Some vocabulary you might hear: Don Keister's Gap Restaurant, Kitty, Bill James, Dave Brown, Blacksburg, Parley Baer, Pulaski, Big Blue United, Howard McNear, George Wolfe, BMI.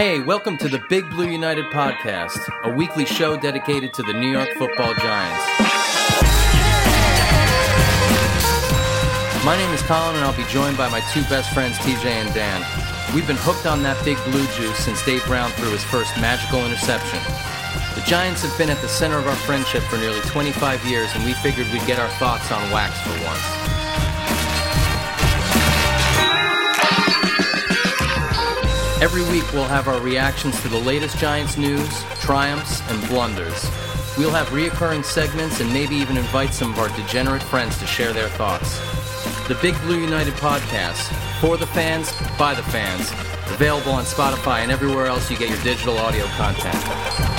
Hey, welcome to the Big Blue United podcast, a weekly show dedicated to the New York football giants. My name is Colin, and I'll be joined by my two best friends, TJ and Dan. We've been hooked on that Big Blue juice since Dave Brown threw his first magical interception. The Giants have been at the center of our friendship for nearly 25 years, and we figured we'd get our thoughts on wax for once. Every week, we'll have our reactions to the latest Giants news, triumphs, and blunders. We'll have reoccurring segments and maybe even invite some of our degenerate friends to share their thoughts. The Big Blue United podcast, for the fans, by the fans, available on Spotify and everywhere else you get your digital audio content.